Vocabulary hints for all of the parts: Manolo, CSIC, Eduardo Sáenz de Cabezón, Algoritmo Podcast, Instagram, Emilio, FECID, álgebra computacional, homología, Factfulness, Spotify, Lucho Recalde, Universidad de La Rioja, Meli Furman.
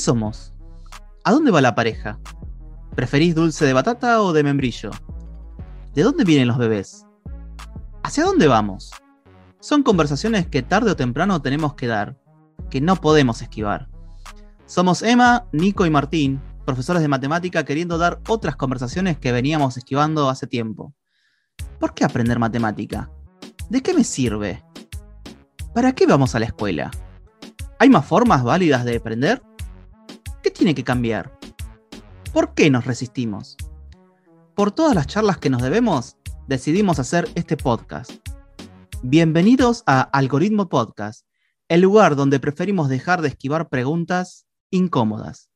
¿Qué somos? ¿A dónde va la pareja? ¿Preferís dulce de batata o de membrillo? ¿De dónde vienen los bebés? ¿Hacia dónde vamos? Son conversaciones que tarde o temprano tenemos que dar, que no podemos esquivar. Somos Emma, Nico y Martín, profesores de matemática queriendo dar otras conversaciones que veníamos esquivando hace tiempo. ¿Por qué aprender matemática? ¿De qué me sirve? ¿Para qué vamos a la escuela? ¿Hay más formas válidas de aprender? ¿Qué tiene que cambiar? ¿Por qué nos resistimos? Por todas las charlas que nos debemos, decidimos hacer este podcast. Bienvenidos a Algoritmo Podcast, el lugar donde preferimos dejar de esquivar preguntas incómodas.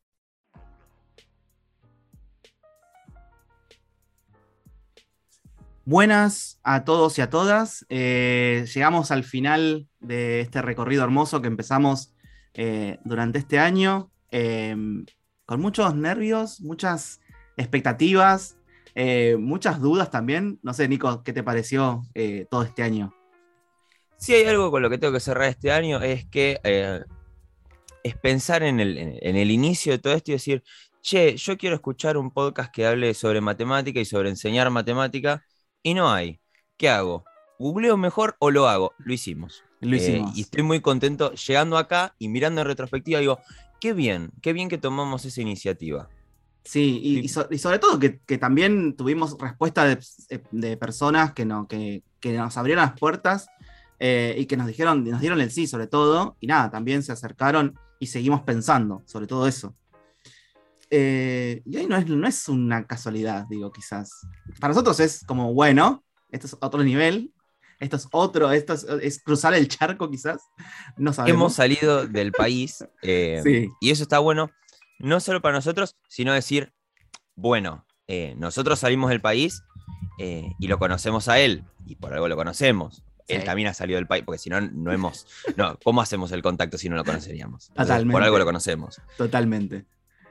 Buenas a todos y a todas. Llegamos al final de este recorrido hermoso que empezamos durante este año, con muchos nervios, muchas expectativas, muchas dudas también. No sé, Nico, ¿qué te pareció todo este año? Si hay algo con lo que tengo que cerrar este año es que es pensar en el inicio de todo esto y decir, che, yo quiero escuchar un podcast que hable sobre matemática y sobre enseñar matemática. Y no hay. ¿Qué hago? ¿Googleo mejor o lo hago? Lo hicimos. Y estoy muy contento llegando acá y mirando en retrospectiva. Digo, qué bien que tomamos esa iniciativa. Sí, y sobre todo que también tuvimos respuesta de personas que nos abrieron las puertas y que nos dieron el sí, sobre todo. Y nada, también se acercaron y seguimos pensando sobre todo eso. Y ahí no es una casualidad, digo, quizás. Para nosotros es como, bueno, esto es otro nivel, esto es cruzar el charco, quizás. No sabemos. Hemos salido del país, sí. Y eso está bueno, no solo para nosotros, sino decir, bueno, nosotros salimos del país y lo conocemos a él, y por algo lo conocemos. Sí. Él también ha salido del país, porque si no, ¿cómo hacemos el contacto si no lo conoceríamos? Entonces, totalmente. Por algo lo conocemos. Totalmente.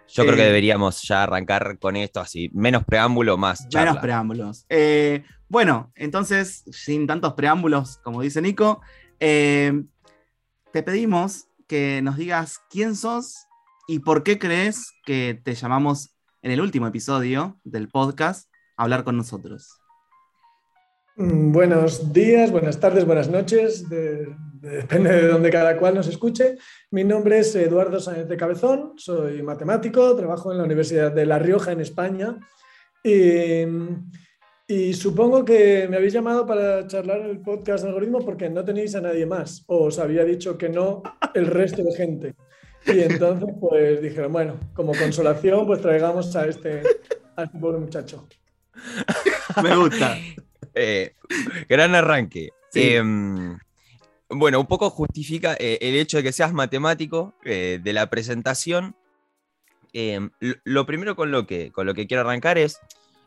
Yo creo que deberíamos ya arrancar con esto así, menos preámbulo, más charla. Menos preámbulos. Bueno, entonces, sin tantos preámbulos, como dice Nico, te pedimos que nos digas quién sos y por qué crees que te llamamos en el último episodio del podcast a hablar con nosotros. Buenos días, buenas tardes, buenas noches, depende de donde cada cual nos escuche. Mi nombre es Eduardo Sáenz de Cabezón, soy matemático, trabajo en la Universidad de La Rioja en España y supongo que me habéis llamado para charlar el podcast Algoritmo porque no tenéis a nadie más o os había dicho que no el resto de gente y entonces pues dijeron, bueno, como consolación pues traigamos a este pobre muchacho. Me gusta. Gran arranque. Sí. Bueno, un poco justifica el hecho de que seas matemático de la presentación. Lo primero con lo que quiero arrancar es,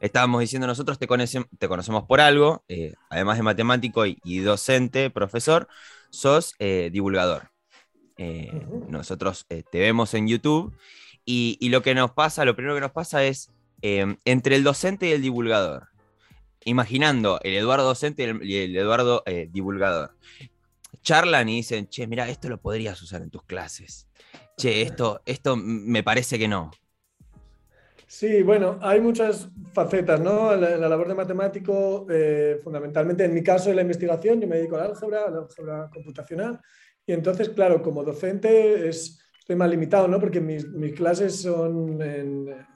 estábamos diciendo nosotros te conocemos por algo, además de matemático y docente, profesor, sos divulgador. Nosotros te vemos en YouTube y lo primero que nos pasa es entre el docente y el divulgador. Imaginando el Eduardo docente y el Eduardo divulgador. Charlan y dicen, che, mirá, esto lo podrías usar en tus clases. Che, esto me parece que no. Sí, bueno, hay muchas facetas, ¿no? La labor de matemático, fundamentalmente en mi caso es la investigación, yo me dedico al álgebra computacional, y entonces, claro, como docente estoy más limitado, ¿no? Porque mis clases son en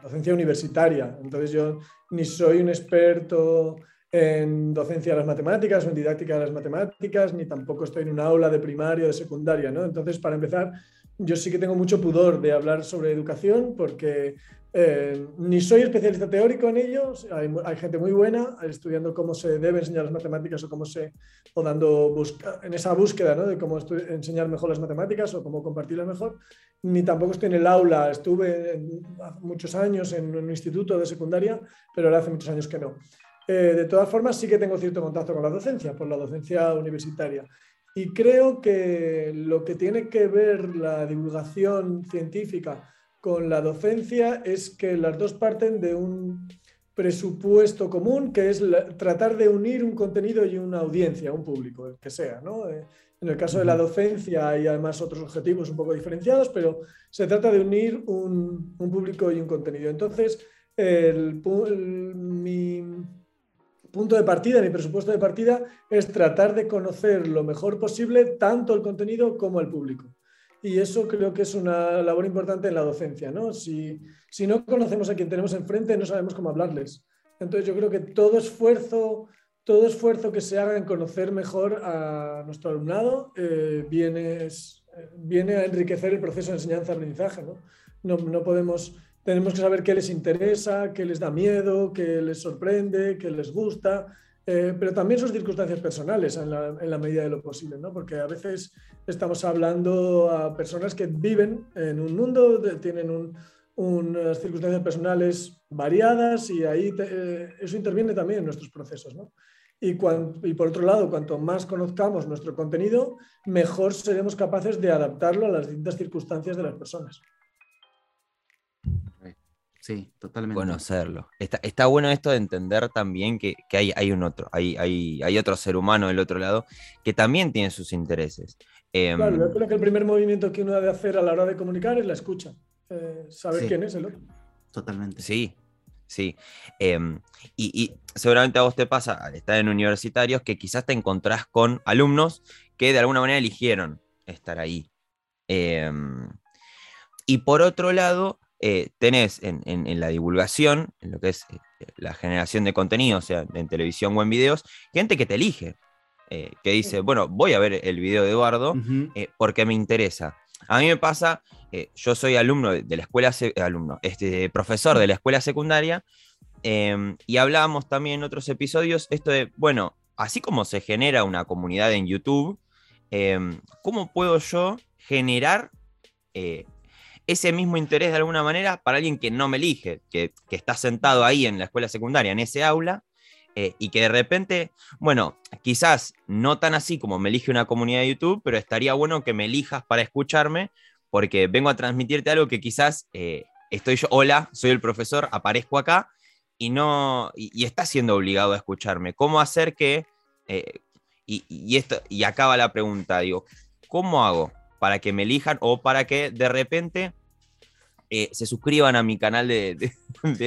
docencia universitaria, entonces yo ni soy un experto en docencia de las matemáticas o en didáctica de las matemáticas, ni tampoco estoy en un aula de primaria o de secundaria, ¿no? Entonces, para empezar, yo sí que tengo mucho pudor de hablar sobre educación porque ni soy especialista teórico en ello, hay gente muy buena estudiando cómo se debe enseñar las matemáticas en esa búsqueda, ¿no? De cómo enseñar mejor las matemáticas o cómo compartirlas mejor, ni tampoco estoy en el aula, estuve muchos años en un instituto de secundaria, pero ahora hace muchos años que no. De todas formas, sí que tengo cierto contacto con la docencia, por la docencia universitaria. Y creo que lo que tiene que ver la divulgación científica con la docencia es que las dos parten de un presupuesto común, que es tratar de unir un contenido y una audiencia, un público, el que sea, ¿no? en el caso de la docencia hay además otros objetivos un poco diferenciados, pero se trata de unir un público y un contenido. Entonces, mi punto de partida, mi presupuesto de partida es tratar de conocer lo mejor posible tanto el contenido como el público. Y eso creo que es una labor importante en la docencia, ¿no? Si no conocemos a quien tenemos enfrente, no sabemos cómo hablarles. Entonces yo creo que todo esfuerzo que se haga en conocer mejor a nuestro alumnado viene a enriquecer el proceso de enseñanza-aprendizaje, ¿no? Tenemos que saber qué les interesa, qué les da miedo, qué les sorprende, qué les gusta, pero también sus circunstancias personales en la medida de lo posible, ¿no? Porque a veces estamos hablando a personas que viven en un mundo, tienen unas circunstancias personales variadas y ahí eso interviene también en nuestros procesos, ¿no? Y por otro lado, cuanto más conozcamos nuestro contenido, mejor seremos capaces de adaptarlo a las distintas circunstancias de las personas. Sí, totalmente. Conocerlo. Está bueno esto de entender también que hay un otro, hay otro ser humano del otro lado que también tiene sus intereses. Claro, yo creo que el primer movimiento que uno debe hacer a la hora de comunicar es la escucha. Saber quién es el otro. Totalmente. Sí. Y seguramente a vos te pasa, al estar en universitarios, que quizás te encontrás con alumnos que de alguna manera eligieron estar ahí. Y por otro lado, tenés en la divulgación, en lo que es la generación de contenido, o sea, en televisión o en videos, gente que te elige, que dice, bueno, voy a ver el video de Eduardo porque me interesa. A mí me pasa, yo soy profesor de la escuela secundaria, y hablábamos también en otros episodios esto de, bueno, así como se genera una comunidad en YouTube, ¿cómo puedo yo generar ese mismo interés de alguna manera para alguien que no me elige, que está sentado ahí en la escuela secundaria, en ese aula, y que de repente, bueno, quizás no tan así como me elige una comunidad de YouTube, pero estaría bueno que me elijas para escucharme, porque vengo a transmitirte algo que quizás estoy yo, hola, soy el profesor, aparezco acá, y está siendo obligado a escucharme. ¿Cómo hacer que, y acaba la pregunta, digo, ¿cómo hago para que me elijan o para que de repente se suscriban a mi canal de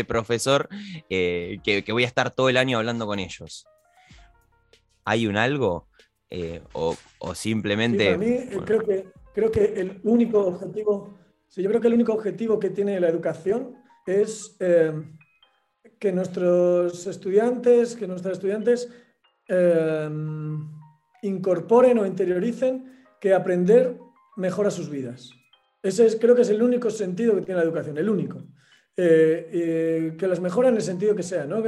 profesor, que voy a estar todo el año hablando con ellos? ¿Hay un algo? O simplemente... Sí, creo que el único objetivo... Sí, yo creo que el único objetivo que tiene la educación es que nuestros estudiantes incorporen o interioricen que aprender mejora sus vidas. Creo que es el único sentido que tiene la educación, el único. Que las mejora en el sentido que sea, ¿no?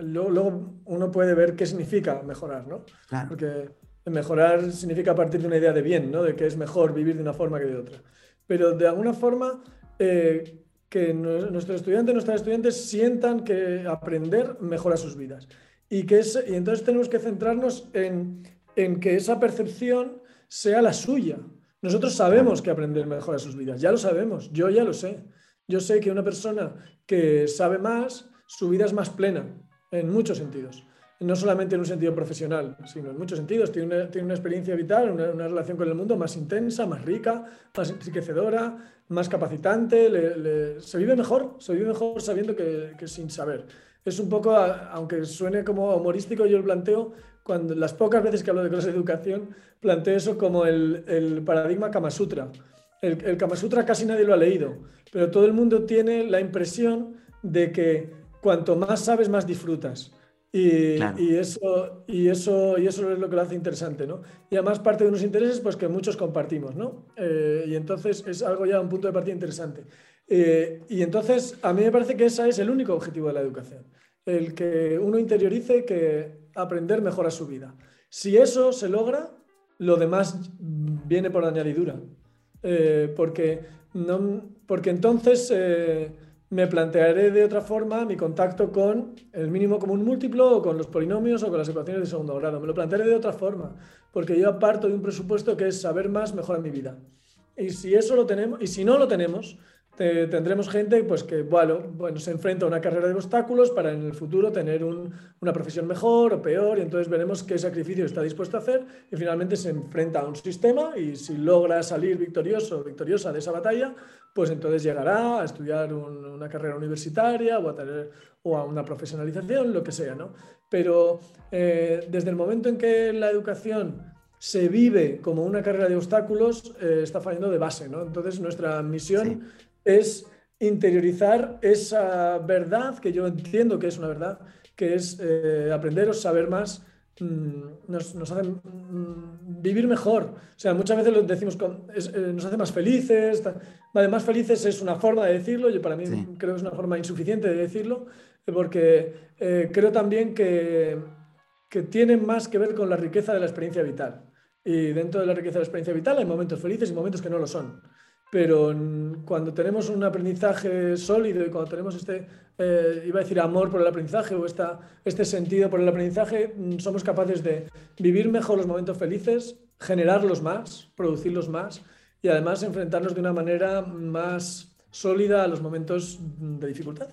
Luego uno puede ver qué significa mejorar, ¿no? Claro. Porque mejorar significa partir de una idea de bien, ¿no? De que es mejor vivir de una forma que de otra. Pero de alguna forma que nuestros estudiantes sientan que aprender mejora sus vidas. Y entonces tenemos que centrarnos en que esa percepción sea la suya. Nosotros sabemos que aprender mejora sus vidas, ya lo sabemos, yo ya lo sé. Yo sé que una persona que sabe más, su vida es más plena, en muchos sentidos. No solamente en un sentido profesional, sino en muchos sentidos. Tiene una experiencia vital, una relación con el mundo más intensa, más rica, más enriquecedora, más capacitante. Se vive mejor sabiendo que sin saber. Es un poco, aunque suene como humorístico, yo lo planteo, cuando las pocas veces que hablo de clases de educación, planteo eso como el paradigma Kama Sutra. El Kama Sutra casi nadie lo ha leído, pero todo el mundo tiene la impresión de que cuanto más sabes, más disfrutas. Claro. Y eso es lo que lo hace interesante, ¿no? Y además parte de unos intereses pues, que muchos compartimos, ¿no? Y entonces es algo ya un punto de partida interesante. Y entonces a mí me parece que ese es el único objetivo de la educación. El que uno interiorice que aprender mejora su vida. Si eso se logra, lo demás viene por añadidura. Porque entonces me plantearé de otra forma mi contacto con el mínimo común múltiplo o con los polinomios o con las ecuaciones de segundo grado. Me lo plantearé de otra forma, porque yo parto de un presupuesto que es saber más mejora mi vida. Y si no lo tenemos, tendremos gente pues, que bueno, se enfrenta a una carrera de obstáculos para en el futuro tener una profesión mejor o peor, y entonces veremos qué sacrificio está dispuesto a hacer y finalmente se enfrenta a un sistema, y si logra salir victorioso o victoriosa de esa batalla, pues entonces llegará a estudiar una carrera universitaria o a una profesionalización, lo que sea, ¿no? Pero desde el momento en que la educación se vive como una carrera de obstáculos, está fallando de base, ¿no? Entonces nuestra misión es interiorizar esa verdad, que yo entiendo que es una verdad, que es aprender o saber más, nos hace vivir mejor. O sea, muchas veces lo decimos, nos hace más felices. Además, felices es una forma de decirlo, yo para mí creo que es una forma insuficiente de decirlo, porque creo también que tiene más que ver con la riqueza de la experiencia vital. Y dentro de la riqueza de la experiencia vital hay momentos felices y momentos que no lo son. Pero cuando tenemos un aprendizaje sólido y cuando tenemos este, iba a decir amor por el aprendizaje o este sentido por el aprendizaje, somos capaces de vivir mejor los momentos felices, generarlos más, producirlos más y además enfrentarnos de una manera más sólida a los momentos de dificultad.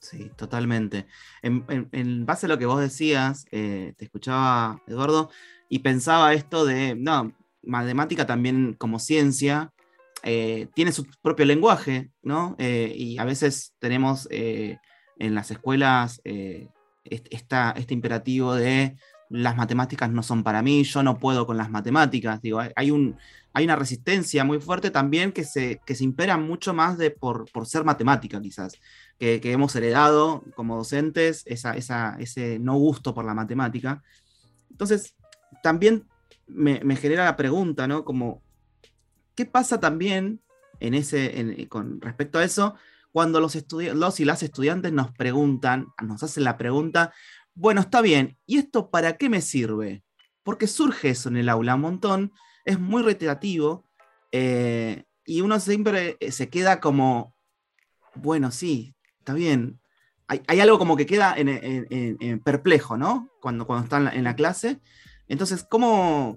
Sí, totalmente. En base a lo que vos decías, te escuchaba, Eduardo, y pensaba esto de, no, matemática también como ciencia, tiene su propio lenguaje, ¿no? Y a veces tenemos en las escuelas este imperativo de las matemáticas no son para mí, yo no puedo con las matemáticas. Digo, hay una resistencia muy fuerte también que se impera mucho más por ser matemática, quizás, que hemos heredado como docentes ese no gusto por la matemática. Entonces, también me genera la pregunta, ¿no? Como, ¿qué pasa también con respecto a eso cuando los y las estudiantes nos preguntan, nos hacen la pregunta, bueno, está bien, ¿y esto para qué me sirve? Porque surge eso en el aula un montón, es muy reiterativo, y uno siempre se queda como, bueno, sí, está bien. Hay algo como que queda en perplejo, ¿no? Cuando está en la clase. Entonces, ¿cómo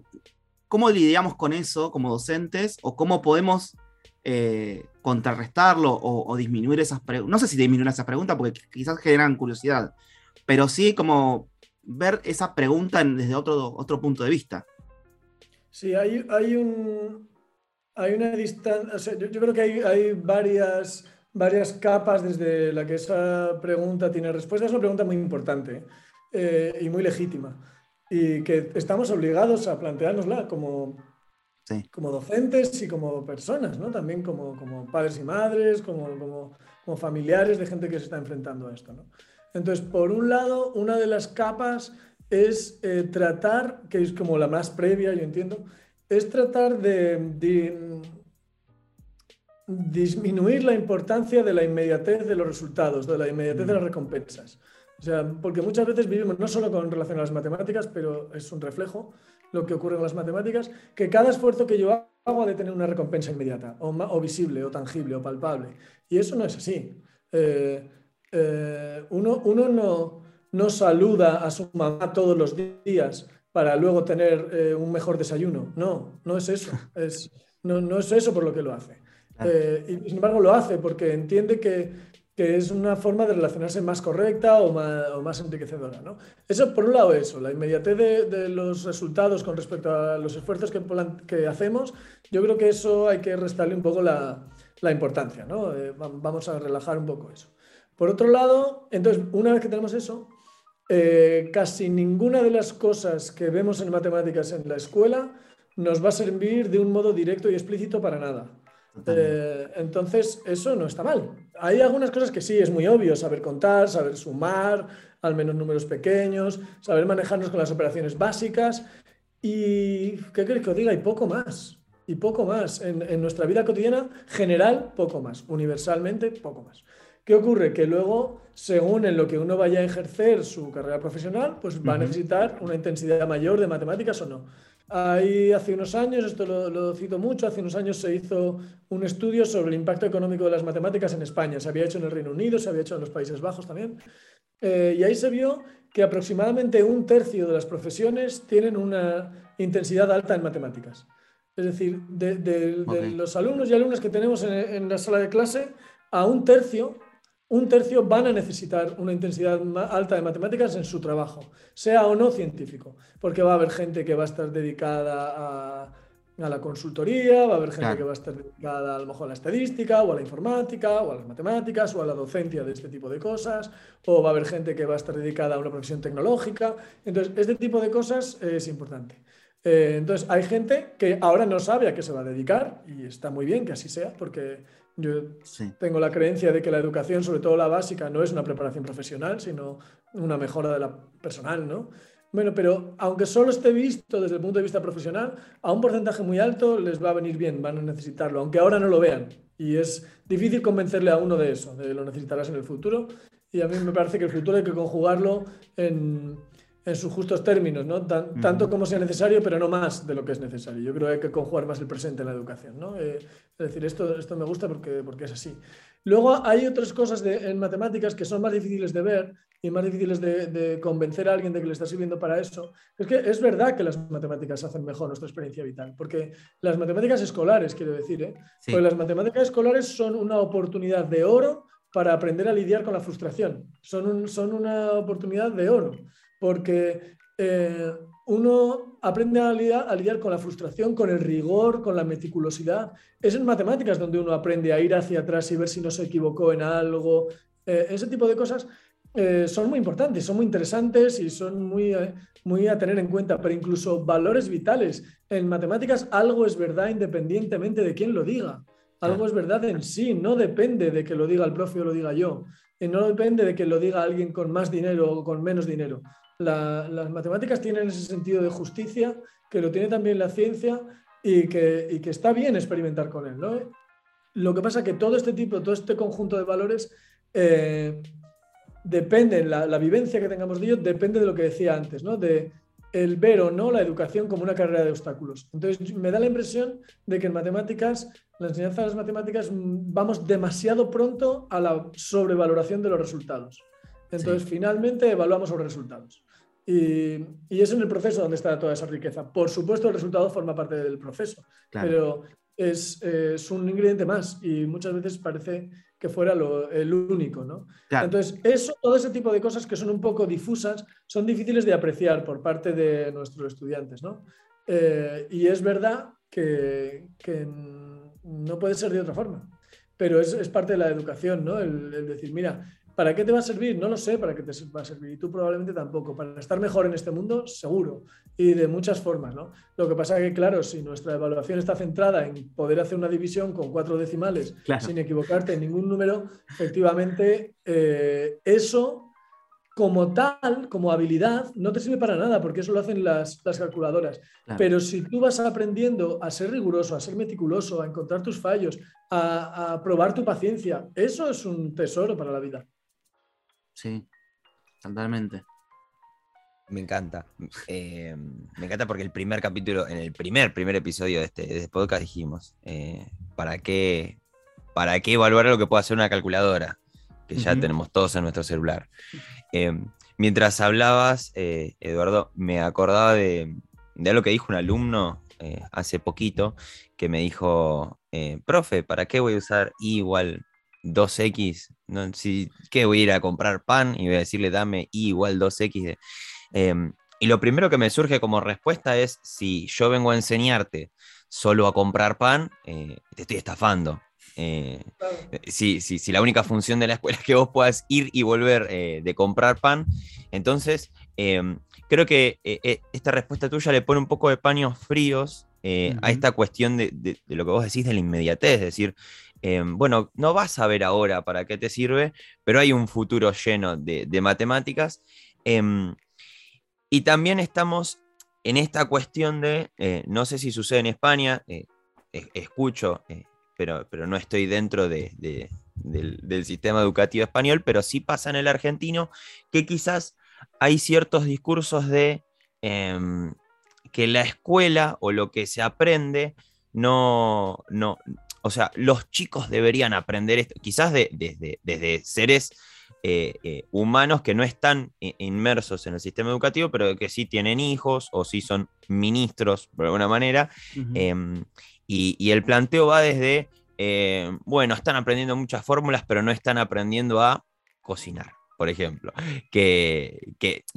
lidiamos con eso como docentes? ¿O cómo podemos contrarrestarlo o disminuir esas preguntas? No sé si disminuir esas preguntas porque quizás generan curiosidad, pero sí como ver esa pregunta desde otro punto de vista. Sí, hay una distancia. O sea, yo creo que hay varias capas desde la que esa pregunta tiene respuesta. Es una pregunta muy importante y muy legítima, y que estamos obligados a planteárnosla como docentes y como personas, ¿no? También como padres y madres, como familiares de gente que se está enfrentando a esto, ¿no? Entonces, por un lado, una de las capas es tratar, que es como la más previa, yo entiendo, es tratar de disminuir la importancia de la inmediatez de los resultados, de la inmediatez de las recompensas. O sea, porque muchas veces vivimos, no solo con relación a las matemáticas, pero es un reflejo lo que ocurre con las matemáticas, que cada esfuerzo que yo hago ha de tener una recompensa inmediata, o visible, o tangible, o palpable. Y eso no es así. Uno no saluda a su mamá todos los días para luego tener un mejor desayuno. No es eso. No es eso por lo que lo hace. Y sin embargo lo hace porque entiende que es una forma de relacionarse más correcta o más enriquecedora, ¿no? Eso por un lado, eso, la inmediatez de los resultados con respecto a los esfuerzos que hacemos, yo creo que eso hay que restarle un poco la importancia, ¿no? Vamos a relajar un poco eso. Por otro lado, entonces, una vez que tenemos eso, casi ninguna de las cosas que vemos en matemáticas en la escuela nos va a servir de un modo directo y explícito para nada. Entonces, eso no está mal. Hay algunas cosas que sí, es muy obvio, saber contar, saber sumar, al menos números pequeños, saber manejarnos con las operaciones básicas y, ¿qué queréis que os diga? Y poco más. En nuestra vida cotidiana general, poco más. Universalmente, poco más. ¿Qué ocurre? Que luego, según en lo que uno vaya a ejercer su carrera profesional, pues va a necesitar una intensidad mayor de matemáticas o no. Ahí hace unos años, esto lo cito mucho, hace unos años se hizo un estudio sobre el impacto económico de las matemáticas en España. Se había hecho en el Reino Unido, se había hecho en los Países Bajos también. Y ahí se vio que aproximadamente 1/3 de las profesiones tienen una intensidad alta en matemáticas. Es decir, de los alumnos y alumnas que tenemos en la sala de clase, a un tercio van a necesitar una intensidad alta de matemáticas en su trabajo, sea o no científico, porque va a haber gente que va a estar dedicada a la consultoría, va a haber gente que va a estar dedicada a lo mejor a la estadística o a la informática o a las matemáticas o a la docencia de este tipo de cosas, o va a haber gente que va a estar dedicada a una profesión tecnológica. Entonces, este tipo de cosas es importante. Entonces, hay gente que ahora no sabe a qué se va a dedicar y está muy bien que así sea, porque yo tengo la creencia de que la educación, sobre todo la básica, no es una preparación profesional, sino una mejora de la personal, ¿no? Bueno, pero aunque solo esté visto desde el punto de vista profesional, a un porcentaje muy alto les va a venir bien, van a necesitarlo, aunque ahora no lo vean. Y es difícil convencerle a uno de eso, de lo necesitarás en el futuro. Y a mí me parece que el futuro hay que conjugarlo en sus justos términos, ¿no? Tanto como sea necesario, pero no más de lo que es necesario. Yo creo que hay que conjugar más el presente en la educación, ¿no? Es decir, esto me gusta porque es así. Luego hay otras cosas en matemáticas que son más difíciles de ver y más difíciles de convencer a alguien de que le está sirviendo para eso. Es que es verdad que las matemáticas hacen mejor nuestra experiencia vital, porque las matemáticas escolares, quiero decir, porque las matemáticas escolares son una oportunidad de oro para aprender a lidiar con la frustración. Son una oportunidad de oro. Porque uno aprende a lidiar con la frustración, con el rigor, con la meticulosidad. Es en matemáticas donde uno aprende a ir hacia atrás y ver si no se equivocó en algo. Ese tipo de cosas son muy importantes, son muy interesantes y son muy a tener en cuenta. Pero incluso valores vitales. En matemáticas algo es verdad independientemente de quién lo diga. Algo es verdad en sí, no depende de que lo diga el profe o lo diga yo. Y no depende de que lo diga alguien con más dinero o con menos dinero. Las matemáticas tienen ese sentido de justicia, que lo tiene también la ciencia y que está bien experimentar con él, ¿no? Lo que pasa es que todo este conjunto de valores depende, la vivencia que tengamos de ellos depende de lo que decía antes, ¿no? De el ver o no la educación como una carrera de obstáculos. Entonces me da la impresión de que en matemáticas, la enseñanza de las matemáticas, vamos demasiado pronto a la sobrevaloración de los resultados. Entonces, finalmente evaluamos sobre resultados. Y es en el proceso donde está toda esa riqueza. Por supuesto, el resultado forma parte del proceso, pero es un ingrediente más y muchas veces parece que fuera el único, ¿no? Entonces, todo ese tipo de cosas que son un poco difusas son difíciles de apreciar por parte de nuestros estudiantes, ¿no? Y es verdad que no puede ser de otra forma, pero es parte de la educación, ¿no? El decir, mira, ¿para qué te va a servir? No lo sé para qué te va a servir y tú probablemente tampoco. Para estar mejor en este mundo, seguro, y de muchas formas, ¿no? Lo que pasa es que, claro, si nuestra evaluación está centrada en poder hacer una división con 4 decimales sin equivocarte en ningún número, efectivamente, eso como tal, como habilidad, no te sirve para nada porque eso lo hacen las calculadoras. Pero si tú vas aprendiendo a ser riguroso, a ser meticuloso, a encontrar tus fallos, a probar tu paciencia, eso es un tesoro para la vida. Sí, totalmente. Me encanta. Me encanta porque el primer capítulo, en el primer episodio de este podcast dijimos, ¿para qué evaluar lo que puede hacer una calculadora? Que ya tenemos todos en nuestro celular. Mientras hablabas, Eduardo, me acordaba de algo que dijo un alumno hace poquito, que me dijo, profe, ¿para qué voy a usar I igual 2X? No, ¿qué voy a ir a comprar pan y voy a decirle dame I igual 2X? Y lo primero que me surge como respuesta es, si yo vengo a enseñarte solo a comprar pan, te estoy estafando. Claro. Si la única función de la escuela es que vos puedas ir y volver de comprar pan, entonces creo que esta respuesta tuya le pone un poco de paños fríos a esta cuestión de lo que vos decís de la inmediatez, es decir, bueno, no vas a ver ahora para qué te sirve, pero hay un futuro lleno de matemáticas, y también estamos en esta cuestión de, no sé si sucede en España, escucho... Pero no estoy dentro del sistema educativo español, pero sí pasa en el argentino, que quizás hay ciertos discursos de que la escuela o lo que se aprende, o sea, los chicos deberían aprender esto, quizás desde seres humanos que no están inmersos en el sistema educativo, pero que sí tienen hijos o sí son ministros, por alguna manera. Uh-huh. Y el planteo va desde, bueno, están aprendiendo muchas fórmulas, pero no están aprendiendo a cocinar, por ejemplo. Que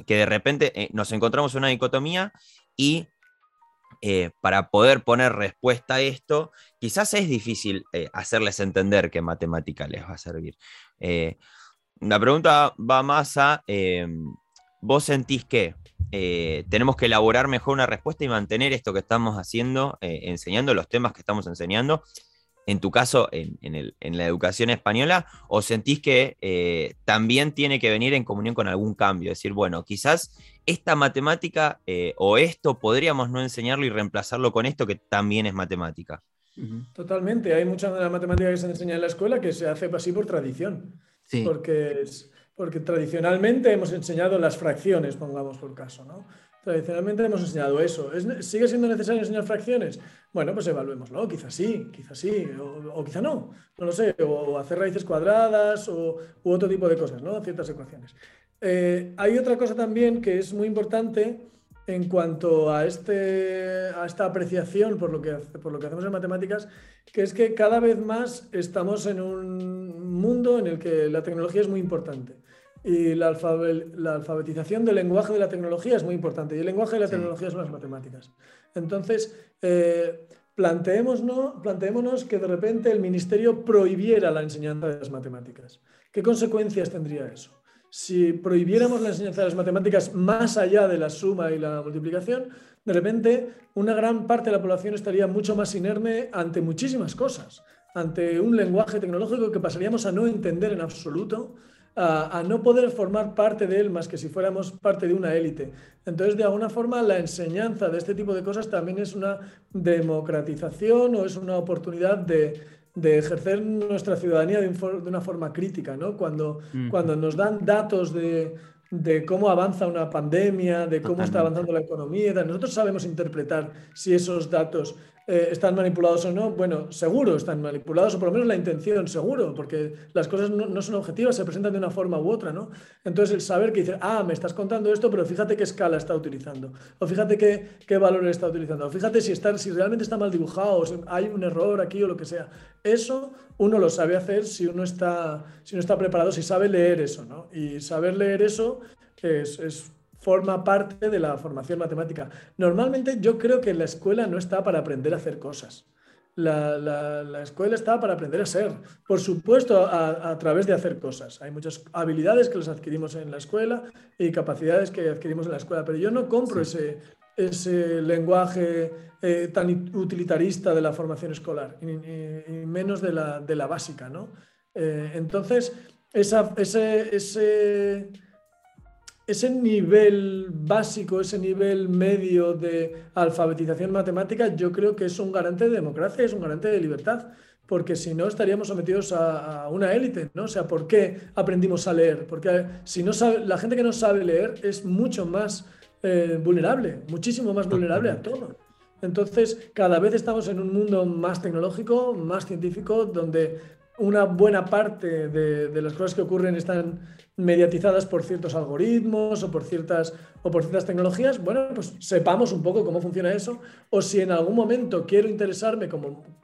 de repente nos encontramos en una dicotomía y... para poder poner respuesta a esto, quizás es difícil hacerles entender qué matemática les va a servir. La pregunta va más a, ¿vos sentís que tenemos que elaborar mejor una respuesta y mantener esto que estamos haciendo, enseñando los temas que estamos enseñando, en tu caso, en la educación española, o sentís que también tiene que venir en comunión con algún cambio? Es decir, bueno, quizás esta matemática o esto podríamos no enseñarlo y reemplazarlo con esto que también es matemática. Totalmente, hay mucha de la matemática que se enseña en la escuela que se hace así por tradición, sí. porque tradicionalmente hemos enseñado las fracciones, pongamos por caso, ¿no? Tradicionalmente hemos enseñado eso. ¿Sigue siendo necesario enseñar fracciones? Bueno, pues evaluémoslo, quizás sí, o quizá no, no lo sé, o hacer raíces cuadradas u otro tipo de cosas, ¿no? Ciertas ecuaciones. Hay otra cosa también que es muy importante en cuanto a, esta apreciación por lo que hacemos en matemáticas, que es que cada vez más estamos en un mundo en el que la tecnología es muy importante. Y la alfabetización del lenguaje de la tecnología es muy importante. Y el lenguaje de la tecnología son las matemáticas. Entonces, planteémonos que de repente el ministerio prohibiera la enseñanza de las matemáticas. ¿Qué consecuencias tendría eso? Si prohibiéramos la enseñanza de las matemáticas más allá de la suma y la multiplicación, de repente una gran parte de la población estaría mucho más inerme ante muchísimas cosas. Ante un lenguaje tecnológico que pasaríamos a no entender en absoluto, a no poder formar parte de él más que si fuéramos parte de una élite. Entonces, de alguna forma, la enseñanza de este tipo de cosas también es una democratización o es una oportunidad de ejercer nuestra ciudadanía de una forma crítica, ¿no? Cuando nos dan datos de cómo avanza una pandemia, de cómo está avanzando la economía, nosotros sabemos interpretar si esos datos están manipulados o no. Bueno, seguro están manipulados, o por lo menos la intención, seguro, porque las cosas no son objetivas, se presentan de una forma u otra, ¿no? Entonces el saber que dice, me estás contando esto, pero fíjate qué escala está utilizando, o fíjate qué valores está utilizando, o fíjate si realmente está mal dibujado, o si hay un error aquí o lo que sea. Eso uno lo sabe hacer si uno está preparado, si sabe leer eso, ¿no? Y saber leer eso forma parte de la formación matemática. Normalmente yo creo que la escuela no está para aprender a hacer cosas. La escuela está para aprender a ser, por supuesto, a través de hacer cosas. Hay muchas habilidades que las adquirimos en la escuela y capacidades que adquirimos en la escuela, pero yo no compro ese lenguaje tan utilitarista de la formación escolar, y menos de la básica, ¿no? Entonces, ese nivel básico, ese nivel medio de alfabetización matemática, yo creo que es un garante de democracia, es un garante de libertad, porque si no estaríamos sometidos a una élite, ¿no? O sea, ¿por qué aprendimos a leer? Porque la gente que no sabe leer es mucho más vulnerable, muchísimo más vulnerable a todo. Entonces, cada vez estamos en un mundo más tecnológico, más científico, donde una buena parte de las cosas que ocurren están mediatizadas por ciertos algoritmos o por ciertas tecnologías. Bueno, pues sepamos un poco cómo funciona eso, o si en algún momento quiero interesarme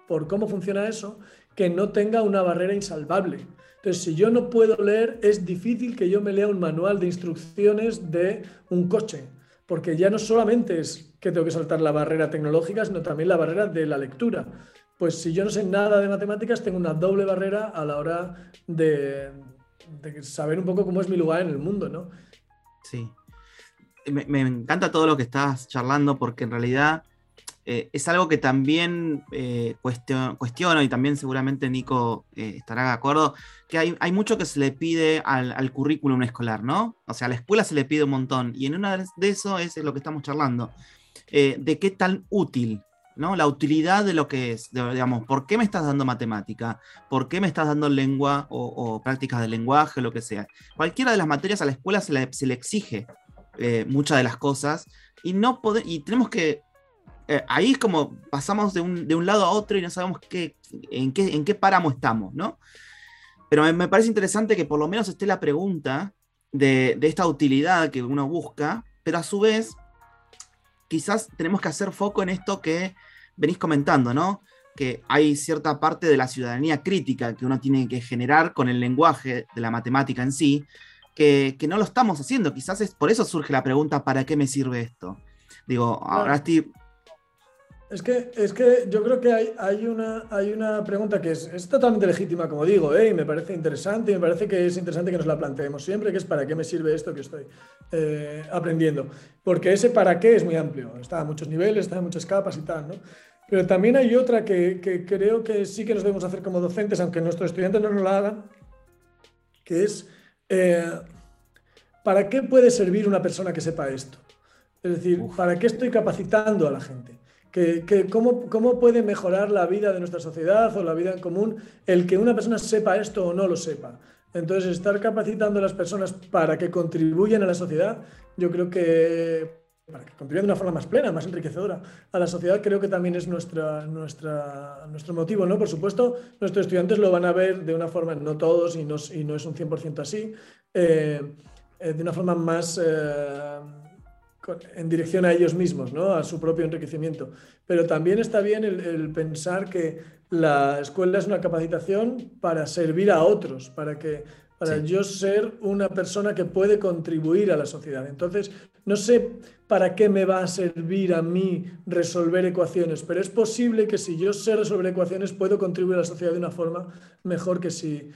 por cómo funciona eso, que no tenga una barrera insalvable. Entonces, si yo no puedo leer, es difícil que yo me lea un manual de instrucciones de un coche, porque ya no solamente es que tengo que saltar la barrera tecnológica, sino también la barrera de la lectura. Pues si yo no sé nada de matemáticas, tengo una doble barrera a la hora de saber un poco cómo es mi lugar en el mundo, ¿no? Sí. Me encanta todo lo que estás charlando, porque en realidad es algo que también cuestiono, y también seguramente Nico estará de acuerdo, que hay mucho que se le pide al currículum escolar, ¿no? O sea, a la escuela se le pide un montón, y en una de eso es lo que estamos charlando. ¿De qué tan útil? ¿No? La utilidad de lo que es, digamos, ¿por qué me estás dando matemática? ¿Por qué me estás dando lengua o prácticas de lenguaje o lo que sea? Cualquiera de las materias a la escuela se le exige muchas de las cosas, y no y tenemos que, ahí es como pasamos de un lado a otro y no sabemos en qué páramo estamos, ¿no? Pero me parece interesante que por lo menos esté la pregunta de esta utilidad que uno busca, pero a su vez, quizás tenemos que hacer foco en esto que venís comentando, ¿no? Que hay cierta parte de la ciudadanía crítica que uno tiene que generar con el lenguaje de la matemática en sí, que no lo estamos haciendo. Quizás es por eso surge la pregunta, ¿para qué me sirve esto? Digo, ahora estoy... Es que yo creo que hay una pregunta que es totalmente legítima, como digo, y me parece interesante, y me parece que es interesante que nos la planteemos siempre, que es ¿para qué me sirve esto que estoy aprendiendo? Porque ese ¿para qué? Es muy amplio, está a muchos niveles, está en muchas capas y tal, ¿no? Pero también hay otra que creo que sí que nos debemos hacer como docentes, aunque nuestros estudiantes no nos la hagan, que es ¿para qué puede servir una persona que sepa esto? Es decir, ¿para qué estoy capacitando a la gente? ¿Cómo puede mejorar la vida de nuestra sociedad o la vida en común el que una persona sepa esto o no lo sepa? Entonces, estar capacitando a las personas para que contribuyan a la sociedad, yo creo que para que contribuyan de una forma más plena, más enriquecedora a la sociedad, creo que también es nuestro motivo, ¿no? Por supuesto, nuestros estudiantes lo van a ver de una forma, no todos y no es un 100% así, de una forma más... en dirección a ellos mismos, ¿no? A su propio enriquecimiento. Pero también está bien el pensar que la escuela es una capacitación para servir a otros, para yo ser una persona que puede contribuir a la sociedad. Entonces, no sé para qué me va a servir a mí resolver ecuaciones, pero es posible que si yo sé resolver ecuaciones puedo contribuir a la sociedad de una forma mejor que si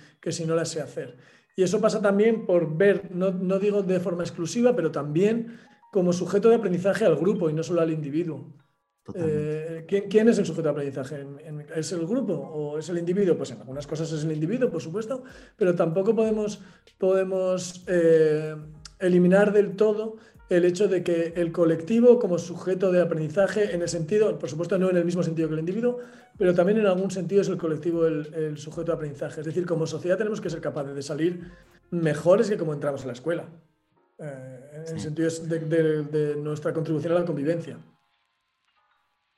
no la sé hacer. Y eso pasa también por ver, no digo de forma exclusiva, pero también como sujeto de aprendizaje al grupo y no solo al individuo. ¿Quién es el sujeto de aprendizaje? ¿Es el grupo o es el individuo? Pues en algunas cosas es el individuo, por supuesto, pero tampoco podemos eliminar del todo el hecho de que el colectivo como sujeto de aprendizaje, en el sentido, por supuesto no en el mismo sentido que el individuo, pero también en algún sentido es el colectivo el sujeto de aprendizaje. Es decir, como sociedad tenemos que ser capaces de salir mejores que como entramos a la escuela. En el sentido de nuestra contribución a la convivencia.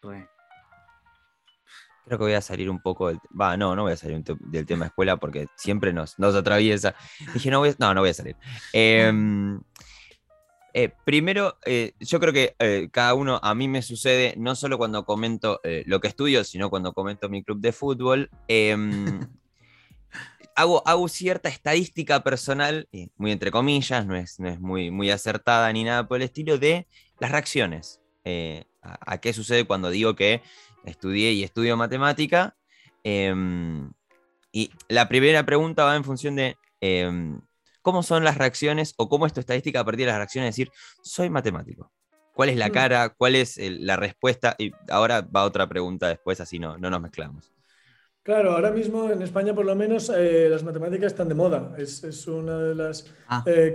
Creo que voy a salir un poco no voy a salir del tema escuela porque siempre nos atraviesa. Dije, no voy a salir. Primero, yo creo que cada uno, a mí me sucede, no solo cuando comento lo que estudio, sino cuando comento mi club de fútbol. Hago cierta estadística personal, muy entre comillas, no es muy, muy acertada ni nada por el estilo, de las reacciones. A qué sucede cuando digo que estudié y estudio matemática. Y la primera pregunta va en función de cómo son las reacciones o cómo es tu estadística a partir de las reacciones. Es decir, soy matemático. ¿Cuál es la cara? ¿Cuál es la respuesta? Y ahora va otra pregunta después, así no nos mezclamos. Claro, ahora mismo en España por lo menos las matemáticas están de moda, es una de las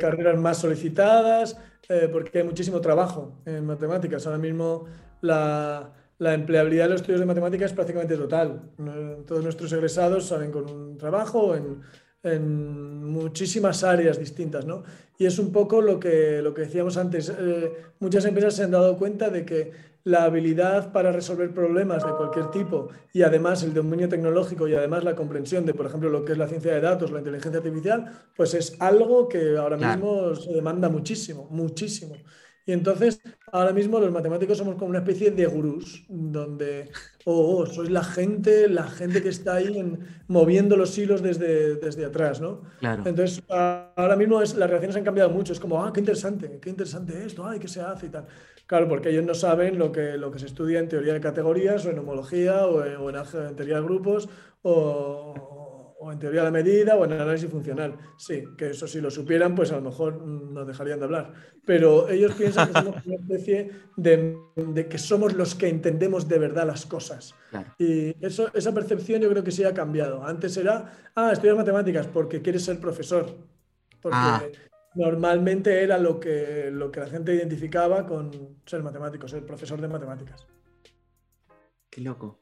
carreras más solicitadas porque hay muchísimo trabajo en matemáticas. Ahora mismo la empleabilidad de los estudios de matemáticas es prácticamente total. Todos nuestros egresados salen con un trabajo en muchísimas áreas distintas, ¿no? Y es un poco lo que decíamos antes, muchas empresas se han dado cuenta de que la habilidad para resolver problemas de cualquier tipo y además el dominio tecnológico y además la comprensión de, por ejemplo, lo que es la ciencia de datos, la inteligencia artificial, pues es algo que ahora mismo se demanda muchísimo, muchísimo. Y entonces, ahora mismo los matemáticos somos como una especie de gurús, donde sois la gente que está ahí moviendo los hilos desde atrás, ¿no? Claro. Entonces, ahora mismo las reacciones han cambiado mucho. Es como, qué interesante esto, ¿qué se hace y tal? Claro, porque ellos no saben lo que se estudia en teoría de categorías o en homología o en teoría de grupos o en teoría de la medida, o en análisis funcional. Sí, que eso si lo supieran, pues a lo mejor nos dejarían de hablar. Pero ellos piensan que somos una especie de que somos los que entendemos de verdad las cosas. Claro. Y esa percepción yo creo que sí ha cambiado. Antes era, estudias matemáticas porque quieres ser profesor. Porque normalmente era lo que la gente identificaba con ser matemático, ser profesor de matemáticas. Qué loco.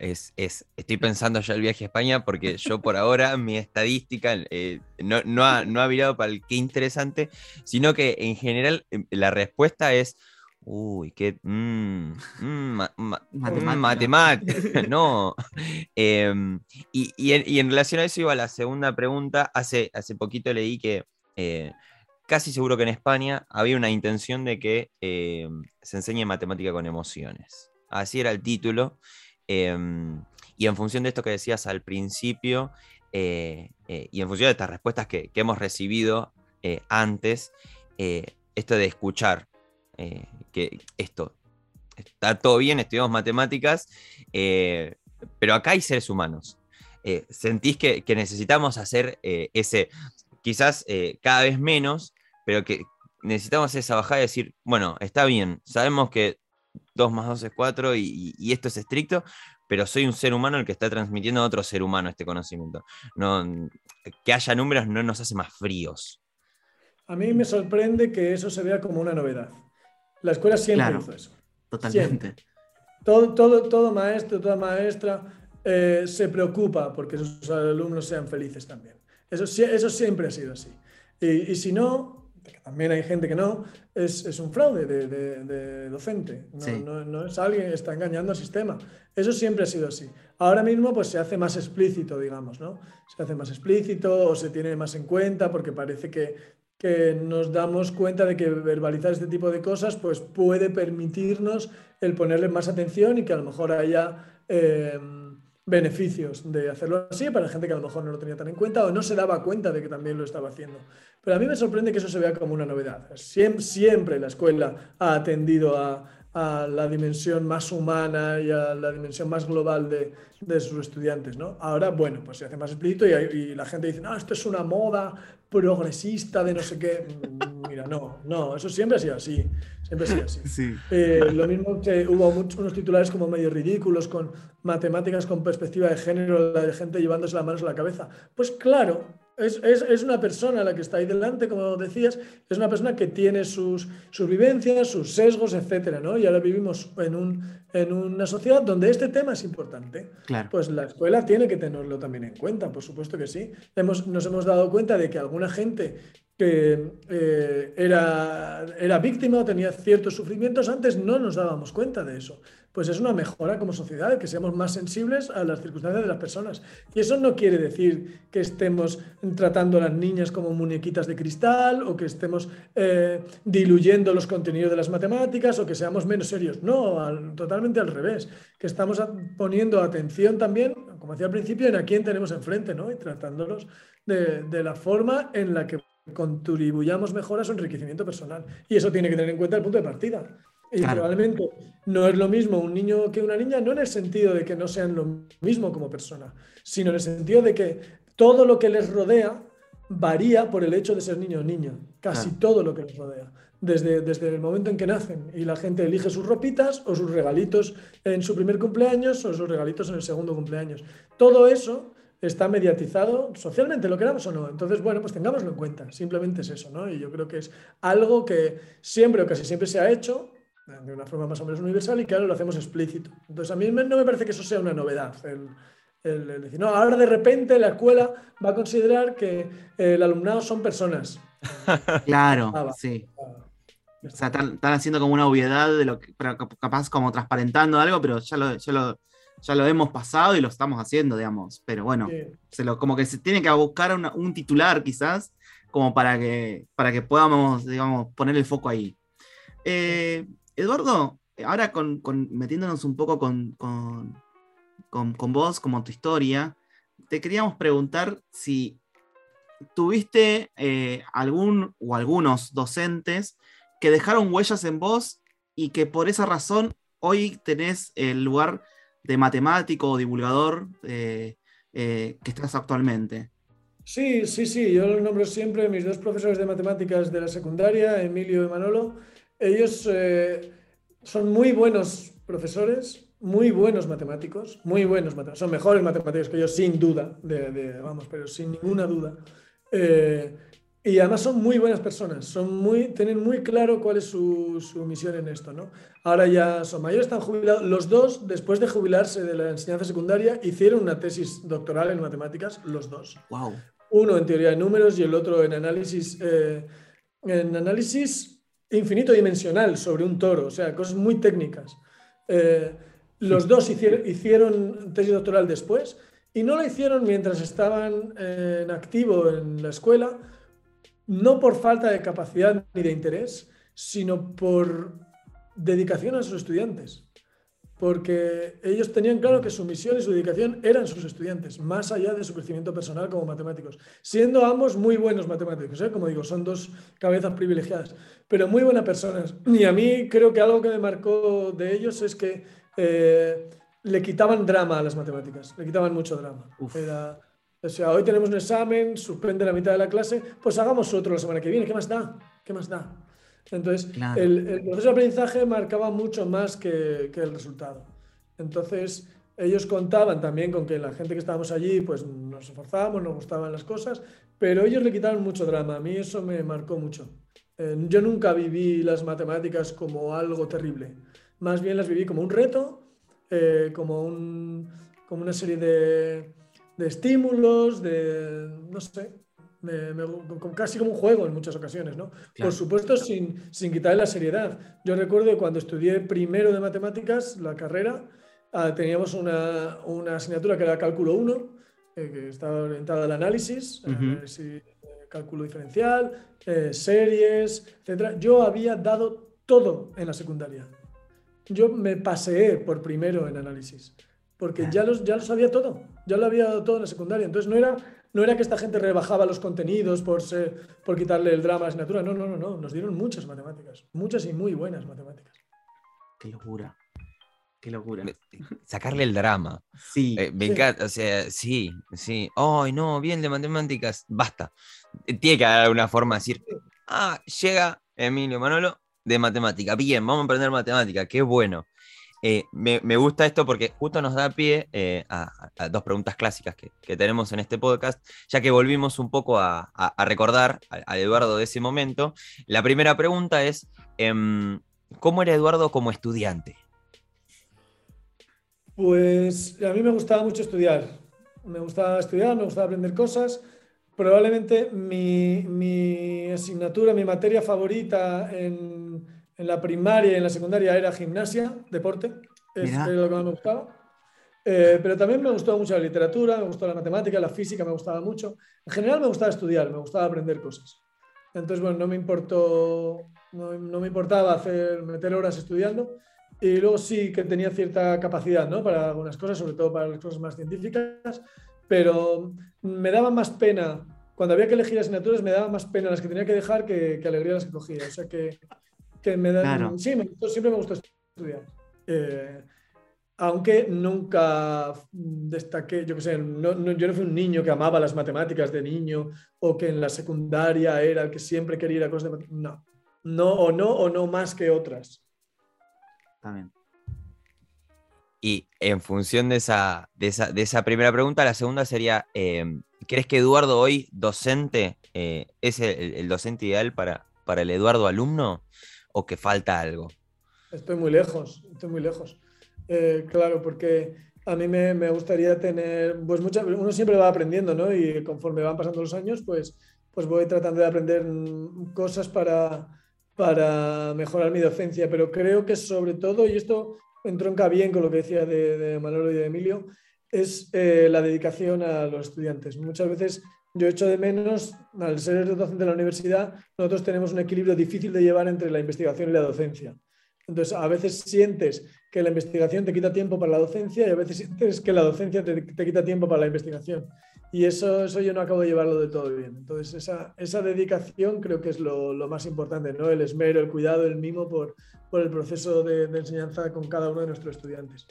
Estoy pensando ya el viaje a España porque yo por ahora mi estadística no ha virado para el qué interesante, sino que en general la respuesta es Uy, qué... matemática. No. Y en relación a eso iba la segunda pregunta. Hace poquito leí que casi seguro que en España había una intención de que se enseñe matemática con emociones. Así era el título. Y en función de esto que decías al principio, y en función de estas respuestas que hemos recibido antes, esto de escuchar, que esto está todo bien, estudiamos matemáticas, pero acá hay seres humanos. Sentís que necesitamos hacer ese, quizás cada vez menos, pero que necesitamos esa bajada y decir, bueno, está bien, sabemos que 2 más 2 es 4 y esto es estricto, pero soy un ser humano el que está transmitiendo a otro ser humano este conocimiento. No, que haya números no nos hace más fríos. A mí me sorprende que eso se vea como una novedad. La escuela siempre hizo eso. Totalmente. Siempre. Todo maestro, toda maestra se preocupa porque sus alumnos sean felices también. Eso siempre ha sido así. Y si no... También hay gente que no, es un fraude de docente, no es alguien que está engañando al sistema. Eso siempre ha sido así. Ahora mismo pues se hace más explícito, digamos, ¿no? Se hace más explícito o se tiene más en cuenta porque parece que nos damos cuenta de que verbalizar este tipo de cosas pues puede permitirnos el ponerle más atención y que a lo mejor haya... beneficios de hacerlo así para gente que a lo mejor no lo tenía tan en cuenta o no se daba cuenta de que también lo estaba haciendo. Pero a mí me sorprende que eso se vea como una novedad. Siempre la escuela ha atendido a la dimensión más humana y a la dimensión más global de sus estudiantes, ¿no? Ahora, bueno, pues se hace más explícito y la gente dice, no, esto es una moda progresista de no sé qué. Mira, no, eso siempre ha sido así. Siempre ha sido así. Sí. Lo mismo que hubo unos titulares como medio ridículos con matemáticas con perspectiva de género, la de gente llevándose las manos a la cabeza. Pues claro, es una persona la que está ahí delante, como decías, es una persona que tiene sus vivencias, sus sesgos, etcétera, ¿no? Y ahora vivimos en una sociedad donde este tema es importante. Claro. Pues la escuela tiene que tenerlo también en cuenta, por supuesto que sí. Nos hemos dado cuenta de que alguna gente que era víctima o tenía ciertos sufrimientos, antes no nos dábamos cuenta de eso. Pues es una mejora como sociedad, que seamos más sensibles a las circunstancias de las personas. Y eso no quiere decir que estemos tratando a las niñas como muñequitas de cristal o que estemos diluyendo los contenidos de las matemáticas o que seamos menos serios. No, totalmente al revés. Que estamos poniendo atención también, como decía al principio, en a quién tenemos enfrente, ¿no? Y tratándolos de la forma en la que contribuyamos mejor a su enriquecimiento personal. Y eso tiene que tener en cuenta el punto de partida. Y probablemente no es lo mismo un niño que una niña, no en el sentido de que no sean lo mismo como persona, sino en el sentido de que todo lo que les rodea varía por el hecho de ser niño o niña. Casi todo lo que les rodea. Desde el momento en que nacen. Y la gente elige sus ropitas o sus regalitos en su primer cumpleaños o sus regalitos en el segundo cumpleaños. Todo eso está mediatizado socialmente, lo queramos o no. Entonces, bueno, pues tengámoslo en cuenta. Simplemente es eso, ¿no? Y yo creo que es algo que siempre o casi siempre se ha hecho de una forma más o menos universal y que ahora lo hacemos explícito. Entonces, a mí no me parece que eso sea una novedad. El decir, no, ahora de repente la escuela va a considerar que el alumnado son personas. Claro, sí. O sea, están haciendo como una obviedad, de lo que, pero capaz como transparentando algo, pero ya lo hemos pasado y lo estamos haciendo, digamos. Pero bueno, como que se tiene que buscar un titular, quizás, como para que podamos, digamos, poner el foco ahí. Eduardo, ahora metiéndonos un poco con vos, como tu historia, te queríamos preguntar si tuviste algún o algunos docentes que dejaron huellas en vos y que por esa razón hoy tenés el lugar de matemático o divulgador que estás actualmente. Sí, yo los nombro siempre, mis 2 profesores de matemáticas de la secundaria, Emilio y Manolo. Ellos son muy buenos profesores, muy buenos matemáticos, son mejores matemáticos que yo, sin duda, pero sin ninguna duda. Y además son muy buenas personas, tienen muy claro cuál es su misión en esto, ¿no? Ahora ya son mayores, están jubilados. Los 2, después de jubilarse de la enseñanza secundaria, hicieron una tesis doctoral en matemáticas, los 2. Wow. Uno en teoría de números y el otro en análisis infinito dimensional sobre un toro, o sea, cosas muy técnicas. Los dos hicieron tesis doctoral después y no la hicieron mientras estaban en activo en la escuela, no por falta de capacidad ni de interés, sino por dedicación a sus estudiantes. Porque ellos tenían claro que su misión y su dedicación eran sus estudiantes, más allá de su crecimiento personal como matemáticos. Siendo ambos muy buenos matemáticos, ¿eh? Como digo, son dos cabezas privilegiadas, pero muy buenas personas. Y a mí creo que algo que me marcó de ellos es que le quitaban drama a las matemáticas, le quitaban mucho drama. O sea, hoy tenemos un examen, suspende la mitad de la clase, pues hagamos otro la semana que viene, ¿qué más da? ¿Qué más da? Entonces, claro, el proceso de aprendizaje marcaba mucho más que el resultado. Entonces, ellos contaban también con que la gente que estábamos allí, pues nos esforzábamos, nos gustaban las cosas, pero ellos le quitaron mucho drama. A mí eso me marcó mucho. Yo nunca viví las matemáticas como algo terrible. Más bien las viví como un reto, como una serie de estímulos, de no sé, casi como un juego en muchas ocasiones, ¿no? Claro. Por supuesto, sin quitarle la seriedad. Yo recuerdo que cuando estudié primero de matemáticas, la carrera, teníamos una asignatura que era cálculo 1, que estaba orientada al análisis, cálculo diferencial, series, etc. Yo había dado todo en la secundaria. Yo me paseé por primero en análisis, porque ya lo sabía todo, ya lo había dado todo en la secundaria. Entonces no era que esta gente rebajaba los contenidos por quitarle el drama a la asignatura. No, nos dieron muchas matemáticas, muchas y muy buenas matemáticas. Qué locura, qué locura. Sacarle el drama. Sí. Me encanta, o sea, sí. Ay, no, bien de matemáticas, basta. Tiene que haber alguna forma de decir, llega Emilio Manolo de matemática, bien, vamos a aprender matemática, qué bueno. Me gusta esto porque justo nos da pie a dos preguntas clásicas que tenemos en este podcast, ya que volvimos un poco a recordar a Eduardo de ese momento. La primera pregunta es, ¿cómo era Eduardo como estudiante? Pues a mí me gustaba mucho estudiar, me gustaba aprender cosas. Probablemente mi asignatura, mi materia favorita en la primaria y en la secundaria era gimnasia, deporte, es lo que más me gustaba. Pero también me gustó mucho la literatura, me gustó la matemática, la física me gustaba mucho. En general me gustaba estudiar, me gustaba aprender cosas. Entonces, bueno, no me importaba meter horas estudiando. Y luego sí que tenía cierta capacidad, ¿no?, para algunas cosas, sobre todo para las cosas más científicas, pero me daba más pena, cuando había que elegir asignaturas, me daba más pena las que tenía que dejar que alegría las que cogía. O sea que me da, claro. Sí, siempre me gustó estudiar. Aunque nunca destaqué, yo qué sé, yo no fui un niño que amaba las matemáticas de niño o que en la secundaria era el que siempre quería ir a cosas de matemáticas. No, más que otras. También. Y en función de esa primera pregunta, la segunda sería, ¿crees que Eduardo hoy, docente, es el docente ideal para el Eduardo alumno, o que falta algo? Estoy muy lejos. Claro, porque a mí me gustaría tener, pues uno siempre va aprendiendo, ¿no? Y conforme van pasando los años, pues voy tratando de aprender cosas para mejorar mi docencia, pero creo que sobre todo, y esto entronca bien con lo que decía de Manolo y de Emilio, es la dedicación a los estudiantes. Muchas veces yo echo de menos, al ser docente de la universidad, nosotros tenemos un equilibrio difícil de llevar entre la investigación y la docencia. Entonces, a veces sientes que la investigación te quita tiempo para la docencia y a veces sientes que la docencia te quita tiempo para la investigación. Y eso yo no acabo de llevarlo del todo bien. Entonces, esa dedicación creo que es lo más importante, ¿no? El esmero, el cuidado, el mimo por el proceso de enseñanza con cada uno de nuestros estudiantes.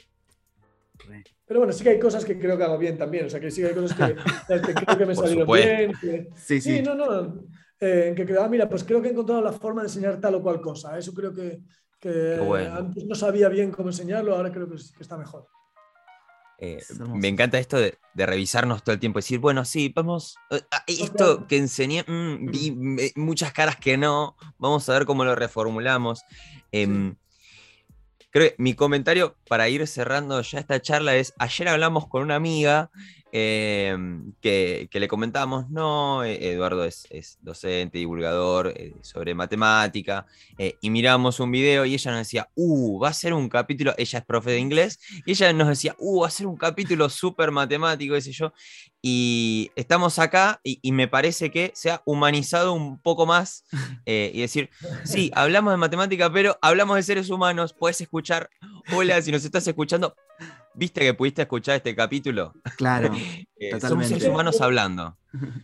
Pero bueno, sí que hay cosas que creo que hago bien también, o sea, que sí que hay cosas que creo que me salieron bien. Sí. Que creo, mira, pues creo que he encontrado la forma de enseñar tal o cual cosa. Eso creo que bueno, antes no sabía bien cómo enseñarlo, ahora creo que está mejor. Me encanta esto de revisarnos todo el tiempo, decir, bueno, sí, vamos, esto que enseñé, vi muchas caras que no, vamos a ver cómo lo reformulamos. Sí. Creo que mi comentario para ir cerrando ya esta charla es, ayer hablamos con una amiga que le comentábamos, no, Eduardo es docente, divulgador sobre matemática, y miramos un video y ella nos decía, va a ser un capítulo, ella es profe de inglés, y ella nos decía, va a ser un capítulo súper matemático, qué sé yo, y estamos acá y me parece que se ha humanizado un poco más, y decir, sí, hablamos de matemática, pero hablamos de seres humanos, puedes escuchar, hola, si nos estás escuchando, ¿viste que pudiste escuchar este capítulo? Claro, totalmente. Somos seres humanos hablando.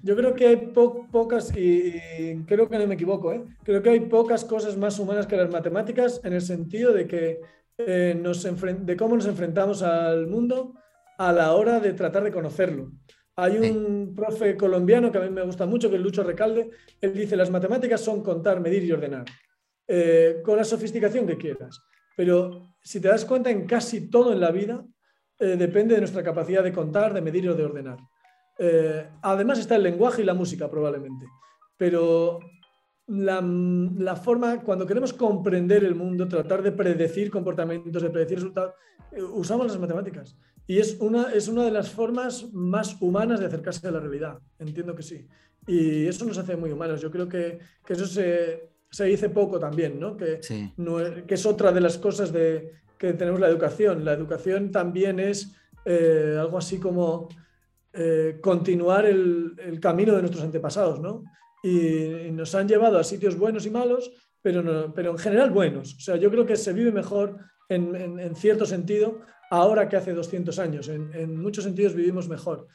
Yo creo que hay pocas, y creo que no me equivoco, creo que hay pocas cosas más humanas que las matemáticas, en el sentido de que de cómo nos enfrentamos al mundo a la hora de tratar de conocerlo. Hay un profe colombiano que a mí me gusta mucho, que es Lucho Recalde. Él dice, las matemáticas son contar, medir y ordenar, con la sofisticación que quieras. Pero si te das cuenta, en casi todo en la vida depende de nuestra capacidad de contar, de medir o de ordenar. Además está el lenguaje y la música probablemente, pero la forma, cuando queremos comprender el mundo, tratar de predecir comportamientos, de predecir resultados, usamos las matemáticas. Y es una de las formas más humanas de acercarse a la realidad, entiendo que sí. Y eso nos hace muy humanos. Yo creo que eso se dice poco también, ¿no? Que es otra de las cosas que tenemos la educación. La educación también es algo así como continuar el camino de nuestros antepasados, ¿no? Y nos han llevado a sitios buenos y malos, pero en general buenos. O sea, yo creo que se vive mejor en cierto sentido ahora que hace 200 años. En muchos sentidos vivimos mejor.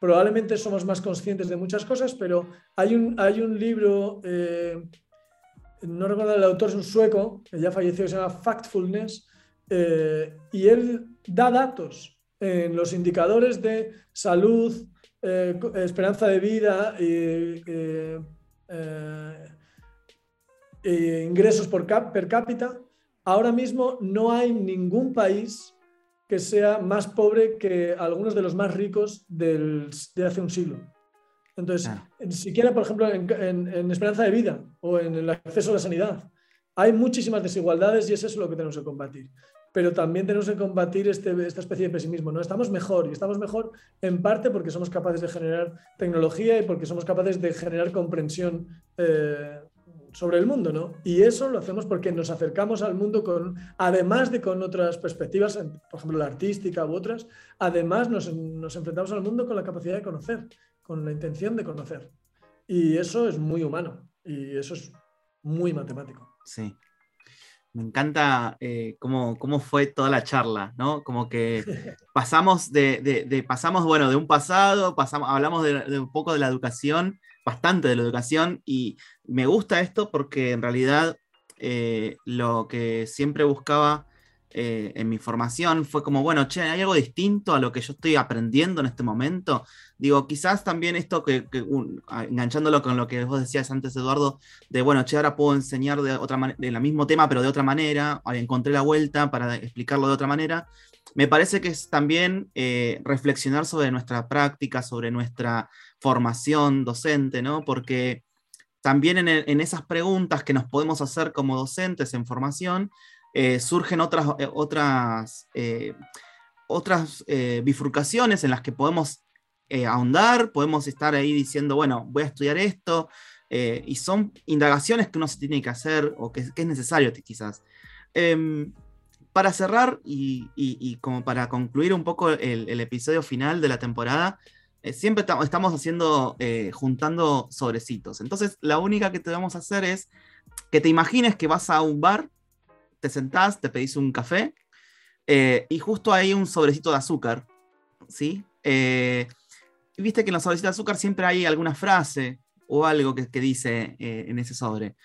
Probablemente somos más conscientes de muchas cosas, pero hay un libro, no recuerdo el autor, es un sueco, que ya falleció, que se llama Factfulness, y él da datos en los indicadores de salud, esperanza de vida, e ingresos per cápita. Ahora mismo no hay ningún país que sea más pobre que algunos de los más ricos de hace un siglo. Entonces, siquiera, por ejemplo, en esperanza de vida o en el acceso a la sanidad, hay muchísimas desigualdades y es eso lo que tenemos que combatir. Pero también tenemos que combatir esta especie de pesimismo, ¿no? Estamos mejor, y estamos mejor en parte porque somos capaces de generar tecnología y porque somos capaces de generar comprensión sobre el mundo, ¿no? Y eso lo hacemos porque nos acercamos al mundo además de con otras perspectivas, por ejemplo, la artística u otras, además nos enfrentamos al mundo con la capacidad de conocer, con la intención de conocer. Y eso es muy humano, y eso es muy matemático. Sí. Me encanta cómo fue toda la charla, ¿no? Como que pasamos de un pasado, hablamos de un poco de la educación, bastante de la educación, y me gusta esto porque en realidad lo que siempre buscaba en mi formación fue como, bueno, che, ¿hay algo distinto a lo que yo estoy aprendiendo en este momento? Digo, quizás también esto, que enganchándolo con lo que vos decías antes, Eduardo, de bueno, che, ahora puedo enseñar de otra manera, del mismo tema, pero de otra manera, encontré la vuelta para explicarlo de otra manera. Me parece que es también reflexionar sobre nuestra práctica, sobre nuestra formación docente, ¿no? Porque también en esas preguntas que nos podemos hacer como docentes en formación, surgen otras bifurcaciones en las que podemos ahondar, podemos estar ahí diciendo, bueno, voy a estudiar esto, y son indagaciones que uno se tiene que hacer o que es necesario quizás. Para cerrar y como para concluir un poco el episodio final de la temporada, siempre estamos haciendo, juntando sobrecitos. Entonces, la única que te vamos a hacer es que te imagines que vas a un bar, te sentás, te pedís un café, y justo ahí un sobrecito de azúcar, ¿sí? Viste que en los sobrecitos de azúcar siempre hay alguna frase o algo que dice en ese sobre.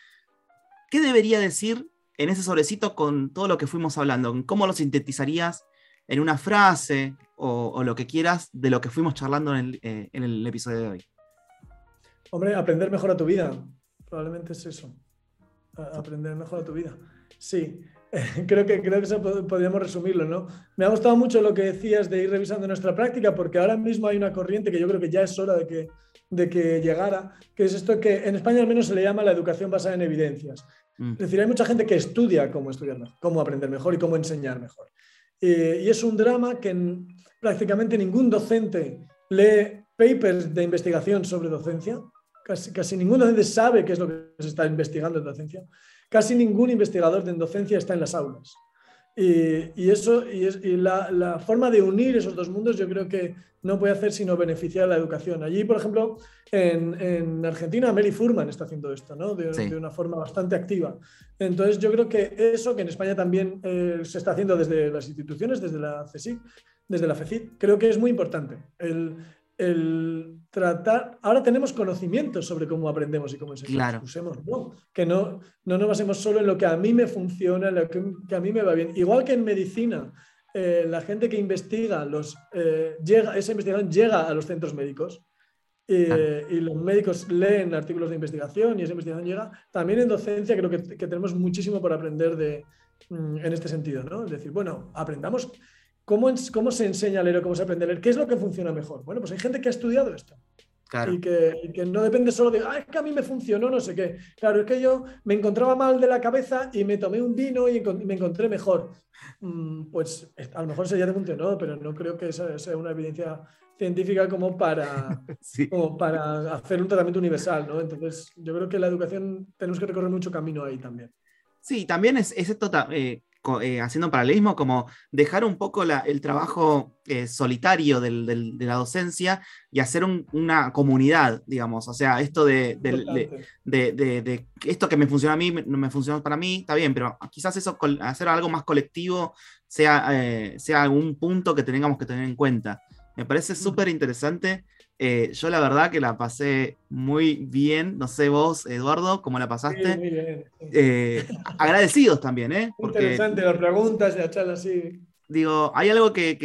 ¿Qué debería decir en ese sobrecito con todo lo que fuimos hablando? ¿Cómo lo sintetizarías en una frase o lo que quieras de lo que fuimos charlando en el episodio de hoy? Hombre, aprender mejor a tu vida. Probablemente es eso. Aprender mejor a tu vida. Sí, creo que eso podríamos resumirlo, ¿no? Me ha gustado mucho lo que decías de ir revisando nuestra práctica, porque ahora mismo hay una corriente que yo creo que ya es hora de que llegara, que es esto que en España al menos se le llama la educación basada en evidencias. Es decir, hay mucha gente que estudia cómo aprender mejor y cómo enseñar mejor. Y es un drama que prácticamente ningún docente lee papers de investigación sobre docencia. Casi ningún docente sabe qué es lo que se está investigando en docencia. Casi ningún investigador en docencia está en las aulas. Y la forma de unir esos dos mundos yo creo que no puede hacer sino beneficiar a la educación. Allí, por ejemplo, en Argentina, Meli Furman está haciendo esto, ¿no? De una forma bastante activa. Entonces yo creo que eso, que en España también se está haciendo desde las instituciones, desde la CSIC, desde la FECID, creo que es muy importante el tratar. Ahora tenemos conocimientos sobre cómo aprendemos y cómo enseñamos. Claro. Usemos, ¿no? Que no nos basemos solo en lo que a mí me funciona, en lo que a mí me va bien. Igual que en medicina, la gente que investiga, esa investigación llega a los centros médicos y los médicos leen artículos de investigación y esa investigación llega. También en docencia creo que tenemos muchísimo por aprender en este sentido, ¿no? Es decir, bueno, aprendamos. ¿Cómo se enseña a leer o cómo se aprende a leer? ¿Qué es lo que funciona mejor? Bueno, pues hay gente que ha estudiado esto. Claro. Y que no depende solo de, es que a mí me funcionó, no sé qué. Claro, es que yo me encontraba mal de la cabeza y me tomé un vino y me encontré mejor. Pues a lo mejor eso ya te funcionó, pero no creo que esa sea una evidencia científica como para, sí, como para hacer un tratamiento universal, ¿no? Entonces, yo creo que la educación tenemos que recorrer mucho camino ahí también. Sí, también es esto. Haciendo un paralelismo, como dejar un poco el trabajo solitario de la docencia y hacer una comunidad, digamos. O sea, esto de esto que me funciona a mí, no me funciona para mí, está bien, pero quizás eso, hacer algo más colectivo sea algún punto que tengamos que tener en cuenta. Me parece súper interesante. Yo la verdad que la pasé muy bien, no sé vos, Eduardo, cómo la pasaste. Sí, muy bien. Sí. Agradecidos también, ¿eh? Porque, interesante las preguntas, la charla, sí. Digo, hay algo que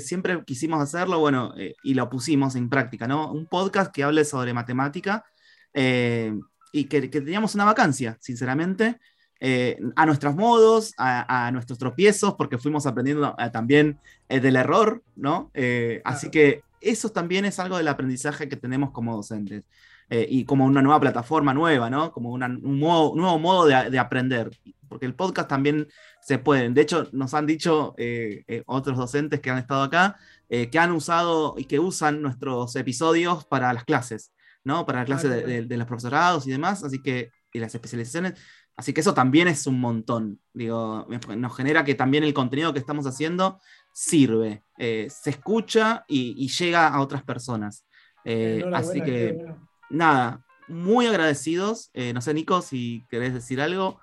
siempre quisimos hacerlo, bueno, y lo pusimos en práctica, ¿no? Un podcast que hable sobre matemática y que teníamos una vacancia, sinceramente, a nuestros modos, a nuestros tropiezos, porque fuimos aprendiendo también del error, ¿no? Claro. Así que eso también es algo del aprendizaje que tenemos como docentes, y como una nueva plataforma nueva, ¿no? Como un nuevo modo de aprender, porque el podcast también se puede. De hecho, nos han dicho otros docentes que han estado acá, que han usado y que usan nuestros episodios para las clases, ¿no? Para las clases de los profesorados y demás, así que, y las especializaciones. Así que eso también es un montón. Digo, nos genera que también el contenido que estamos haciendo sirve, se escucha y llega a otras personas. Así que, nada, muy agradecidos. No sé, Nico, si querés decir algo.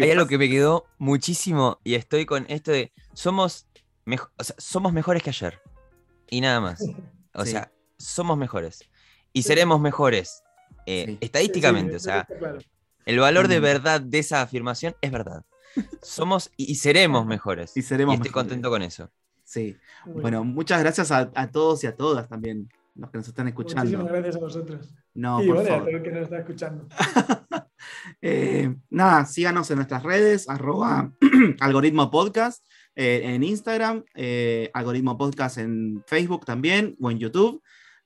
Hay algo que me quedó muchísimo y estoy con esto de somos mejores que ayer. Y nada más. O sea, somos mejores. Y seremos mejores estadísticamente. Sí, o sea, claro. El valor de verdad de esa afirmación es verdad. Somos y seremos mejores. Y seremos mejores. Estoy contento con eso. Sí. Bueno, muchas gracias a todos y a todas también, los que nos están escuchando. Muchísimas gracias a vosotros. No, sí, por favor. A los que nos están escuchando. Nada, síganos en nuestras redes, @algoritmopodcast en Instagram, Algoritmo Podcast en Facebook también, o en YouTube.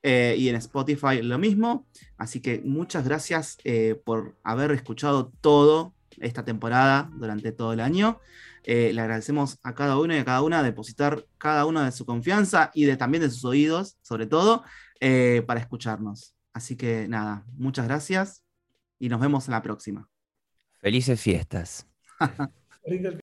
Y en Spotify lo mismo. Así que muchas gracias por haber escuchado toda esta temporada durante todo el año. Le agradecemos a cada uno y a cada una depositar cada uno de su confianza y también de sus oídos, sobre todo, para escucharnos. Así que nada, muchas gracias y nos vemos en la próxima. Felices fiestas.